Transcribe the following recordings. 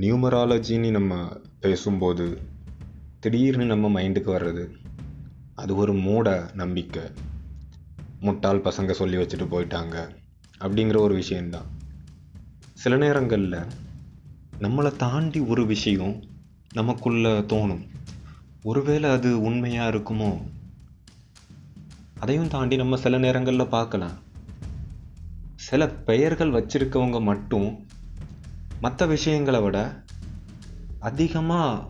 நியூமராலஜின்னு நம்ம பேசும்போது திடீர்னு நம்ம மைண்டுக்கு வர்றது அது ஒரு மூட நம்பிக்கை, முட்டாள் பசங்க சொல்லி வச்சுட்டு போயிட்டாங்க அப்படிங்கிற ஒரு விஷயந்தான். சில நேரங்களில் நம்மளை தாண்டி ஒரு விஷயம் நமக்குள்ளே தோணும். ஒருவேளை அது உண்மையாக இருக்குமோ, அதையும் தாண்டி நம்ம சில நேரங்களில் பார்க்கலாம், சில பெயர்கள் வச்சிருக்கவங்க மட்டும் மற்ற விஷயங்களை விட அதிகமாக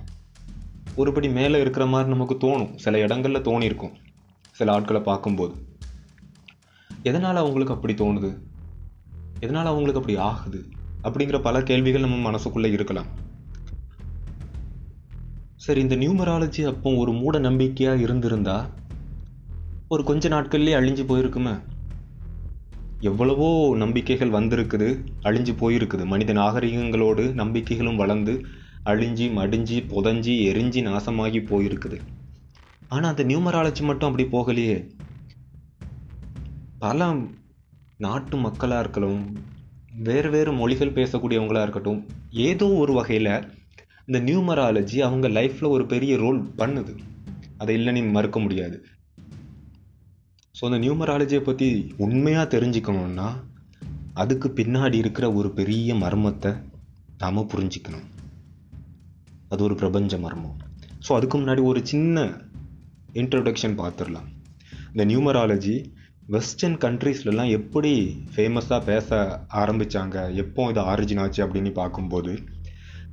ஒருபடி மேலே இருக்கிற மாதிரி நமக்கு தோணும். சில இடங்களில் தோணியிருக்கும் சில ஆட்களை பார்க்கும்போது. எதனால் அவங்களுக்கு அப்படி தோணுது, எதனால் அவங்களுக்கு அப்படி ஆகுது அப்படிங்கிற பல கேள்விகள் நம்ம மனசுக்குள்ளே இருக்கலாம். சரி, இந்த நியூமராலஜி அப்போ ஒரு மூட நம்பிக்கையாக இருந்திருந்தா ஒரு கொஞ்ச நாட்கள்லேயே அழிஞ்சு போயிருக்குமே. எவ்வளவோ நம்பிக்கைகள் வந்திருக்குது, அழிஞ்சு போயிருக்குது. மனித நாகரிகங்களோடு நம்பிக்கைகளும் வளர்ந்து அழிஞ்சு மடிஞ்சு புதஞ்சி எரிஞ்சு நாசமாகி போயிருக்குது. ஆனால் அந்த நியூமராலஜி மட்டும் அப்படி போகலையே. பல நாட்டு மக்களாக இருக்கட்டும், வேறு வேறு மொழிகள் பேசக்கூடியவங்களாக இருக்கட்டும், ஏதோ ஒரு வகையில் இந்த நியூமராலஜி அவங்க லைஃப்பில் ஒரு பெரிய ரோல் பண்ணுது. அதை இல்லைன்னு மறுக்க முடியாது. ஸோ அந்த நியூமராலஜியை பற்றி உண்மையாக தெரிஞ்சுக்கணுன்னா அதுக்கு பின்னாடி இருக்கிற ஒரு பெரிய மர்மத்தை நாம் புரிஞ்சிக்கணும். அது ஒரு பிரபஞ்ச மர்மம். ஸோ அதுக்கு முன்னாடி ஒரு சின்ன இன்ட்ரடக்ஷன் பார்த்துடலாம். இந்த நியூமராலஜி வெஸ்டர்ன் கண்ட்ரீஸ்லலாம் எப்படி ஃபேமஸாக பேச ஆரம்பித்தாங்க, எப்போ இது ஆரிஜின் ஆச்சு அப்படின்னு பார்க்கும்போது,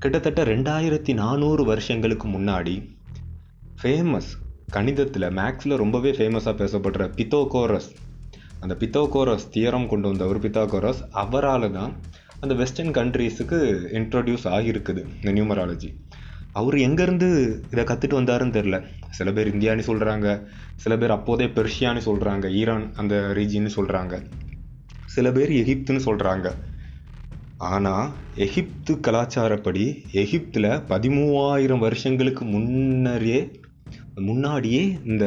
கிட்டத்தட்ட 2400 வருஷங்களுக்கு முன்னாடி ஃபேமஸ் கணிதத்தில் மேக்ஸில் ரொம்பவே ஃபேமஸாக பேசப்படுற பித்தோகோரஸ், அந்த பித்தோகோரஸ் தியரம் கொண்டு வந்தவர் பித்தோகோரஸ், அவரால் தான் அந்த வெஸ்டர்ன் கண்ட்ரீஸுக்கு இன்ட்ரடியூஸ் ஆகியிருக்குது இந்த நியூமராலஜி. அவர் எங்கேருந்து இதை கற்றுட்டு வந்தாருன்னு தெரில. சில பேர் இந்தியான்னு சொல்கிறாங்க, சில பேர் அப்போதே பெர்ஷியான்னு சொல்கிறாங்க, ஈரான் அந்த ரீஜின்னு சொல்கிறாங்க, சில பேர் எகிப்துன்னு சொல்கிறாங்க. ஆனால் எகிப்து கலாச்சாரப்படி எகிப்தில் 13000 வருஷங்களுக்கு முன்னாடியே இந்த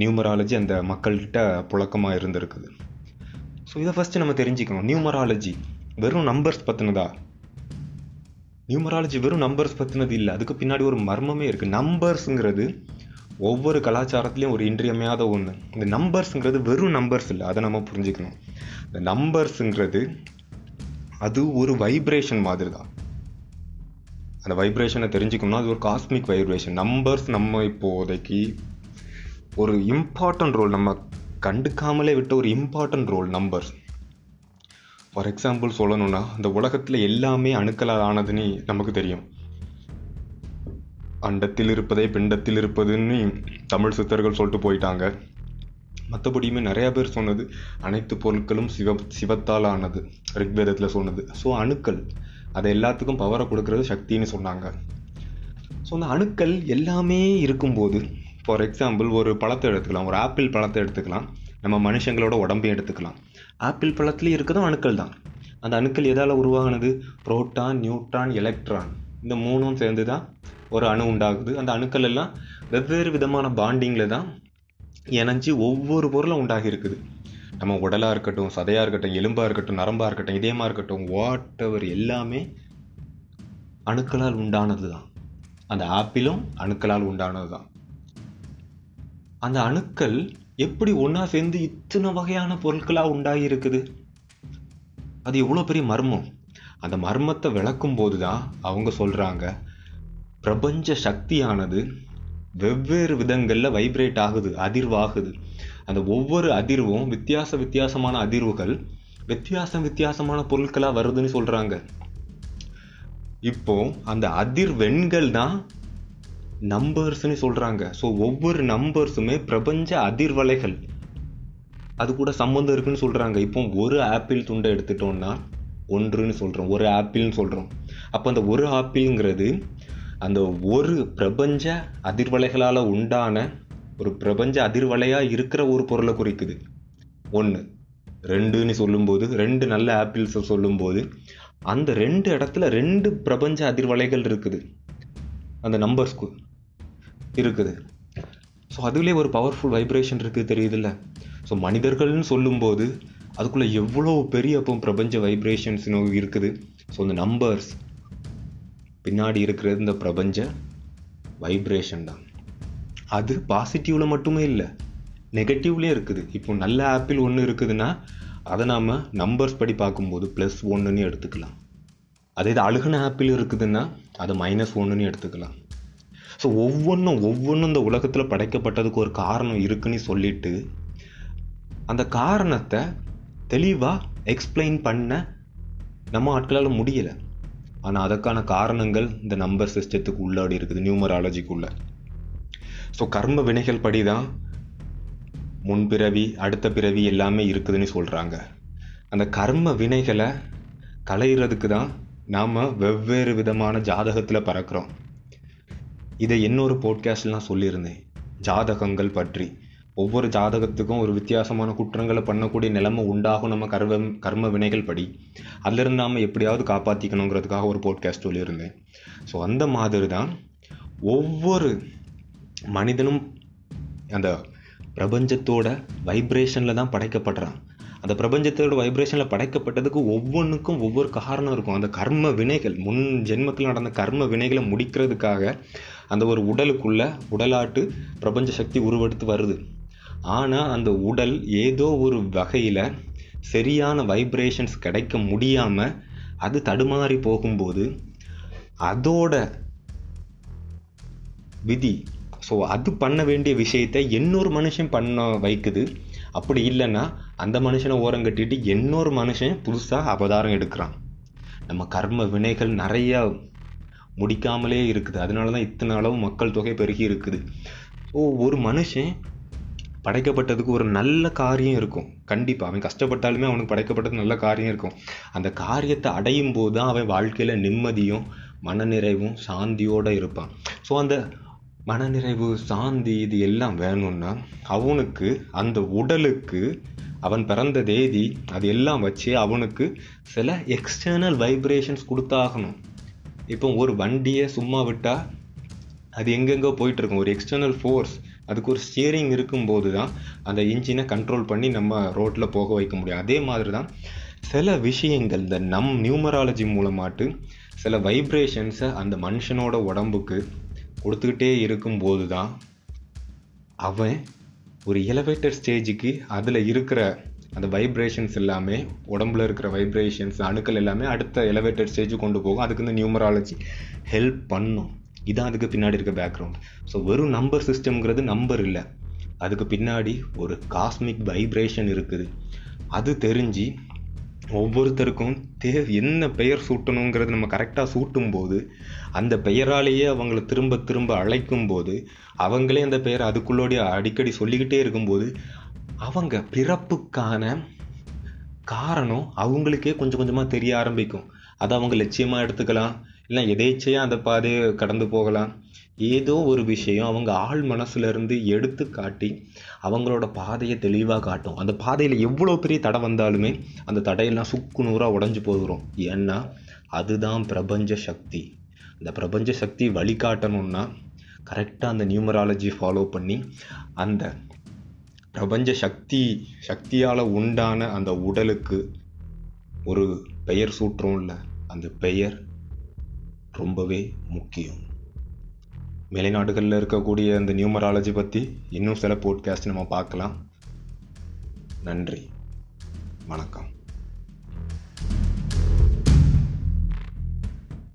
நியூமராலஜி அந்த மக்கள்கிட்ட புழக்கமாக இருந்திருக்குது. ஸோ இதை ஃபஸ்ட்டு நம்ம தெரிஞ்சுக்கணும். நியூமராலஜி வெறும் நம்பர்ஸ் பற்றினதா? நியூமராலஜி வெறும் நம்பர்ஸ் பற்றினது இல்லை, அதுக்கு பின்னாடி ஒரு மர்மமே இருக்குது. நம்பர்ஸுங்கிறது ஒவ்வொரு கலாச்சாரத்துலேயும் ஒரு இன்றியமையாத ஒன்று. இந்த நம்பர்ஸுங்கிறது வெறும் நம்பர்ஸ் இல்லை, அதை நம்ம புரிஞ்சுக்கணும். இந்த நம்பர்ஸுங்கிறது அது ஒரு வைப்ரேஷன் மாதிரி தான். அந்த வைப்ரேஷனை தெரிஞ்சுக்கணும்னா அது ஒரு காஸ்மிக் வைப்ரேஷன். நம்பர்ஸ் நம்ம இப்போதைக்கு ஒரு இம்பார்ட்டன்ட் ரோல், நம்ம கண்டுக்காமலே விட்ட ஒரு important role numbers. For example சொல்லணும்னா, இந்த உலகத்தில் எல்லாமே அணுக்களால் ஆனதுன்னு நமக்கு தெரியும். அண்டத்தில் இருப்பதே பிண்டத்தில் இருப்பதுன்னு தமிழ் சித்தர்கள் சொல்லிட்டு போயிட்டாங்க. மற்றபடியுமே நிறையா பேர் சொன்னது அனைத்து பொருட்களும் சிவத்தால் ஆனது, ரிக்வேதத்தில் சொன்னது. ஸோ அணுக்கள் அதை எல்லாத்துக்கும் பவரை கொடுக்கறது சக்தின்னு சொன்னாங்க. ஸோ அந்த அணுக்கள் எல்லாமே இருக்கும்போது, ஃபார் எக்ஸாம்பிள் ஒரு பழத்தை எடுத்துக்கலாம், ஒரு ஆப்பிள் பழத்தை எடுத்துக்கலாம், நம்ம மனுஷங்களோட உடம்பையும் எடுத்துக்கலாம். ஆப்பிள் பழத்துலேயும் இருக்கிறதும் அணுக்கள் தான். அந்த அணுக்கள் எதால் உருவாகினது? புரோட்டான், நியூட்ரான், எலக்ட்ரான் இந்த மூணும் சேர்ந்து தான் ஒரு அணு உண்டாகுது. அந்த அணுக்கள் எல்லாம் வெவ்வேறு விதமான பாண்டிங்கில் தான் இணைஞ்சி ஒவ்வொரு பொருளும் உண்டாகி இருக்குது. நம்ம உடலாக இருக்கட்டும், சதையாக இருக்கட்டும், எலும்பாக இருக்கட்டும், நரம்பாக இருக்கட்டும், இதயமாக இருக்கட்டும், வாட் எவர் எல்லாமே அணுக்களால் உண்டானது தான். அந்த ஆப்பிளும் அணுக்களால் உண்டானது தான். அந்த அணுக்கள் எப்படி ஒன்றா சேர்ந்து இத்தனை வகையான பொருட்களாக உண்டாகி இருக்குது? அது எவ்வளோ பெரிய மர்மம். அந்த மர்மத்தை விளக்கும் போது தான் அவங்க சொல்கிறாங்க, பிரபஞ்ச சக்தியானது வெவ்வேறு விதங்களில் வைப்ரேட் ஆகுது, அதிர்வாகுது. அந்த ஒவ்வொரு அதிர்வும் வித்தியாசமான அதிர்வுகள், வித்தியாசமான பொருட்களாக வருதுன்னு சொல்கிறாங்க. இப்போ அந்த அதிர்வெண்கள் தான் நம்பர்ஸ்ன்னு சொல்கிறாங்க. ஸோ ஒவ்வொரு நம்பர்ஸுமே பிரபஞ்ச அதிர்வலைகள், அது கூட சம்மந்தம் இருக்குன்னு சொல்கிறாங்க. இப்போ ஒரு ஆப்பிள் துண்டை எடுத்துட்டோம்னா ஒன்றுன்னு சொல்கிறோம், ஒரு ஆப்பிள்னு சொல்கிறோம். அப்போ அந்த ஒரு ஆப்பிள்ங்கிறது அந்த ஒரு பிரபஞ்ச அதிர்வலைகளால் உண்டான ஒரு பிரபஞ்ச அதிர்வலையாக இருக்கிற ஒரு பொருளை குறிக்குது. ஒன்று ரெண்டுன்னு சொல்லும்போது, ரெண்டு நல்ல ஆப்பிள்ஸை சொல்லும்போது, அந்த ரெண்டு இடத்துல ரெண்டு பிரபஞ்ச அதிர்வலைகள் இருக்குது, அந்த நம்பர்ஸ்க்கு இருக்குது. ஸோ அதுலேயே ஒரு பவர்ஃபுல் வைப்ரேஷன் இருக்குது, தெரியுதுல்ல. ஸோ மனிதர்கள்னு சொல்லும்போது அதுக்குள்ளே எவ்வளோ பெரிய அப்போ பிரபஞ்ச வைப்ரேஷன்ஸ்னு இருக்குது. ஸோ அந்த நம்பர்ஸ் பின்னாடி இருக்கிறது இந்த பிரபஞ்ச வைப்ரேஷன் தான். அது பாசிட்டிவில் மட்டுமே இல்லை, நெகட்டிவ்லேயும் இருக்குது. இப்போ நல்ல ஆப்பிள் ஒன்று இருக்குதுன்னா அதை நாம் நம்பர்ஸ் படி பார்க்கும்போது +1ன்னு எடுத்துக்கலாம். அதே இது அழுகின ஆப்பிள் இருக்குதுன்னா அதை -1ன்னு எடுத்துக்கலாம். ஸோ ஒவ்வொன்றும் இந்த உலகத்தில் படைக்கப்பட்டதுக்கு ஒரு காரணம் இருக்குன்னு சொல்லிட்டு அந்த காரணத்தை தெளிவாக எக்ஸ்பிளைன் பண்ண நம்ம ஆட்களால் முடியலை. ஆனால் அதற்கான காரணங்கள் இந்த நம்பர் சிஸ்டத்துக்கு உள்ளாடி இருக்குது, நியூமராலஜிக்குள்ள. ஸோ கர்ம வினைகள் படி தான் முன்பிறவி அடுத்த பிறவி எல்லாமே இருக்குதுன்னு சொல்கிறாங்க. அந்த கர்ம வினைகளை களையிறதுக்கு தான் நாம் வெவ்வேறு விதமான ஜாதகத்தில் பறக்கிறோம். இதை இன்னொரு போட்காஸ்ட்லாம் சொல்லியிருந்தேன், ஜாதகங்கள் பற்றி. ஒவ்வொரு ஜாதகத்துக்கும் ஒரு வித்தியாசமான குற்றங்களை பண்ணக்கூடிய நிலைமை உண்டாகும் நம்ம கர்ம வினைகள் படி. அதிலிருந்து நாம் எப்படியாவது காப்பாற்றிக்கணுங்கிறதுக்காக ஒரு போட்காஸ்ட் சொல்லியிருந்தேன். ஸோ அந்த மாதிரி தான் ஒவ்வொரு மனிதனும் அந்த பிரபஞ்சத்தோட வைப்ரேஷனில் தான் படைக்கப்படுறான். அந்த பிரபஞ்சத்தோட வைப்ரேஷனில் படைக்கப்பட்டதுக்கு ஒவ்வொன்றுக்கும் ஒவ்வொரு காரணம் இருக்கும். அந்த கர்ம வினைகள், முன் ஜென்மத்தில் நடந்த கர்ம வினைகளை முடிக்கிறதுக்காக அந்த ஒரு உடலுக்குள்ளே உடலாட்டு பிரபஞ்ச சக்தி உருவெடுத்து வருது. ஆனால் அந்த உடல் ஏதோ ஒரு வகையில் சரியான வைப்ரேஷன்ஸ் கிடைக்க முடியாமல் அது தடுமாறி போகும்போது அதோட விதி, ஸோ அது பண்ண வேண்டிய விஷயத்தை இன்னொரு மனுஷன் பண்ண வைக்குது. அப்படி இல்லைன்னா அந்த மனுஷனை ஓரங்கட்டிட்டு இன்னொரு மனுஷன் புதுசாக அவதாரம் எடுக்கிறான். நம்ம கர்ம வினைகள் நிறையா முடிக்காமலே இருக்குது. அதனால தான் இத்தனை அளவு மக்கள் தொகை பெருகி இருக்குது. ஸோ ஒரு மனுஷன் படைக்கப்பட்டதுக்கு ஒரு நல்ல காரியம் இருக்கும் கண்டிப்பாக. அவன் கஷ்டப்பட்டாலுமே அவனுக்கு படைக்கப்பட்டது நல்ல காரியம் இருக்கும். அந்த காரியத்தை அடையும் போது தான் அவன் வாழ்க்கையில் நிம்மதியும் மனநிறைவும் சாந்தியோடு இருப்பான். ஸோ அந்த மனநிறைவு சாந்தி இது எல்லாம் வேணும்னா அவனுக்கு அந்த உடலுக்கு அவன் பிறந்த தேதி அது எல்லாம் வச்சு அவனுக்கு சில எக்ஸ்டர்னல் வைப்ரேஷன்ஸ் கொடுத்தாகணும். இப்போ ஒரு வண்டியை சும்மா விட்டால் அது எங்கெங்கே போயிட்டுருக்கும். ஒரு எக்ஸ்டர்னல் ஃபோர்ஸ், அதுக்கு ஒரு ஸ்டியரிங் இருக்கும்போது தான் அந்த இன்ஜினை கண்ட்ரோல் பண்ணி நம்ம ரோட்டில் போக வைக்க முடியும். அதே மாதிரி தான் சில விஷயங்கள் இந்த நியூமராலஜி மூலமாட்டு சில வைப்ரேஷன்ஸை அந்த மனுஷனோட உடம்புக்கு கொடுத்துக்கிட்டே இருக்கும்போது தான் அவன் ஒரு எலவேட்டர் ஸ்டேஜுக்கு அதில் இருக்கிற அந்த வைப்ரேஷன்ஸ் எல்லாமே, உடம்புல இருக்கிற வைப்ரேஷன்ஸ் அணுக்கள் எல்லாமே அடுத்த எலவேட்டர் ஸ்டேஜுக்கு கொண்டு போகும். அதுக்கு இந்த நியூமராலஜி ஹெல்ப் பண்ணும். இதான் அதுக்கு பின்னாடி இருக்க பேக்ரவுண்ட். ஸோ வெறும் நம்பர் சிஸ்டம்ங்கிறது நம்பர் இல்லை, அதுக்கு பின்னாடி ஒரு காஸ்மிக் வைப்ரேஷன் இருக்குது. அது தெரிஞ்சு ஒவ்வொருத்தருக்கும் என்ன பெயர் சூட்டணுங்கிறது நம்ம கரெக்டாக சூட்டும்போது அந்த பெயராலேயே அவங்கள திரும்ப திரும்ப அழைக்கும் போது அவங்களே அந்த பெயரை அதுக்குள்ளோடைய அடிக்கடி சொல்லிக்கிட்டே இருக்கும்போது அவங்க பிறப்புக்கான காரணம் அவங்களுக்கே கொஞ்சம் கொஞ்சமாக தெரிய ஆரம்பிக்கும். அதை அவங்க லட்சியமாக எடுத்துக்கலாம், இல்லை எதேச்சையாக அந்த பாதையை கடந்து போகலாம். ஏதோ ஒரு விஷயம் அவங்க ஆள் மனசுலேருந்து எடுத்து காட்டி அவங்களோட பாதையை தெளிவாக காட்டும். அந்த பாதையில் எவ்வளோ பெரிய தடை வந்தாலுமே அந்த தடையெல்லாம் சுக்குநூறாக உடஞ்சி போகிறோம். ஏன்னா அதுதான் பிரபஞ்ச சக்தி. அந்த பிரபஞ்ச சக்தி வழிகாட்டணும்னா கரெக்டாக அந்த நியூமராலஜி ஃபாலோ பண்ணி அந்த பிரபஞ்ச சக்தியால் உண்டான அந்த உடலுக்கு ஒரு பெயர் சூட்டுறோம்ல, அந்த பெயர் ரொம்பவே முக்கியம். வெளிநாடுகளில் இருக்கக்கூடிய அந்த நியூமராலஜி பற்றி இன்னும் சில போட்காஸ்ட் நம்ம பார்க்கலாம். நன்றி, வணக்கம்.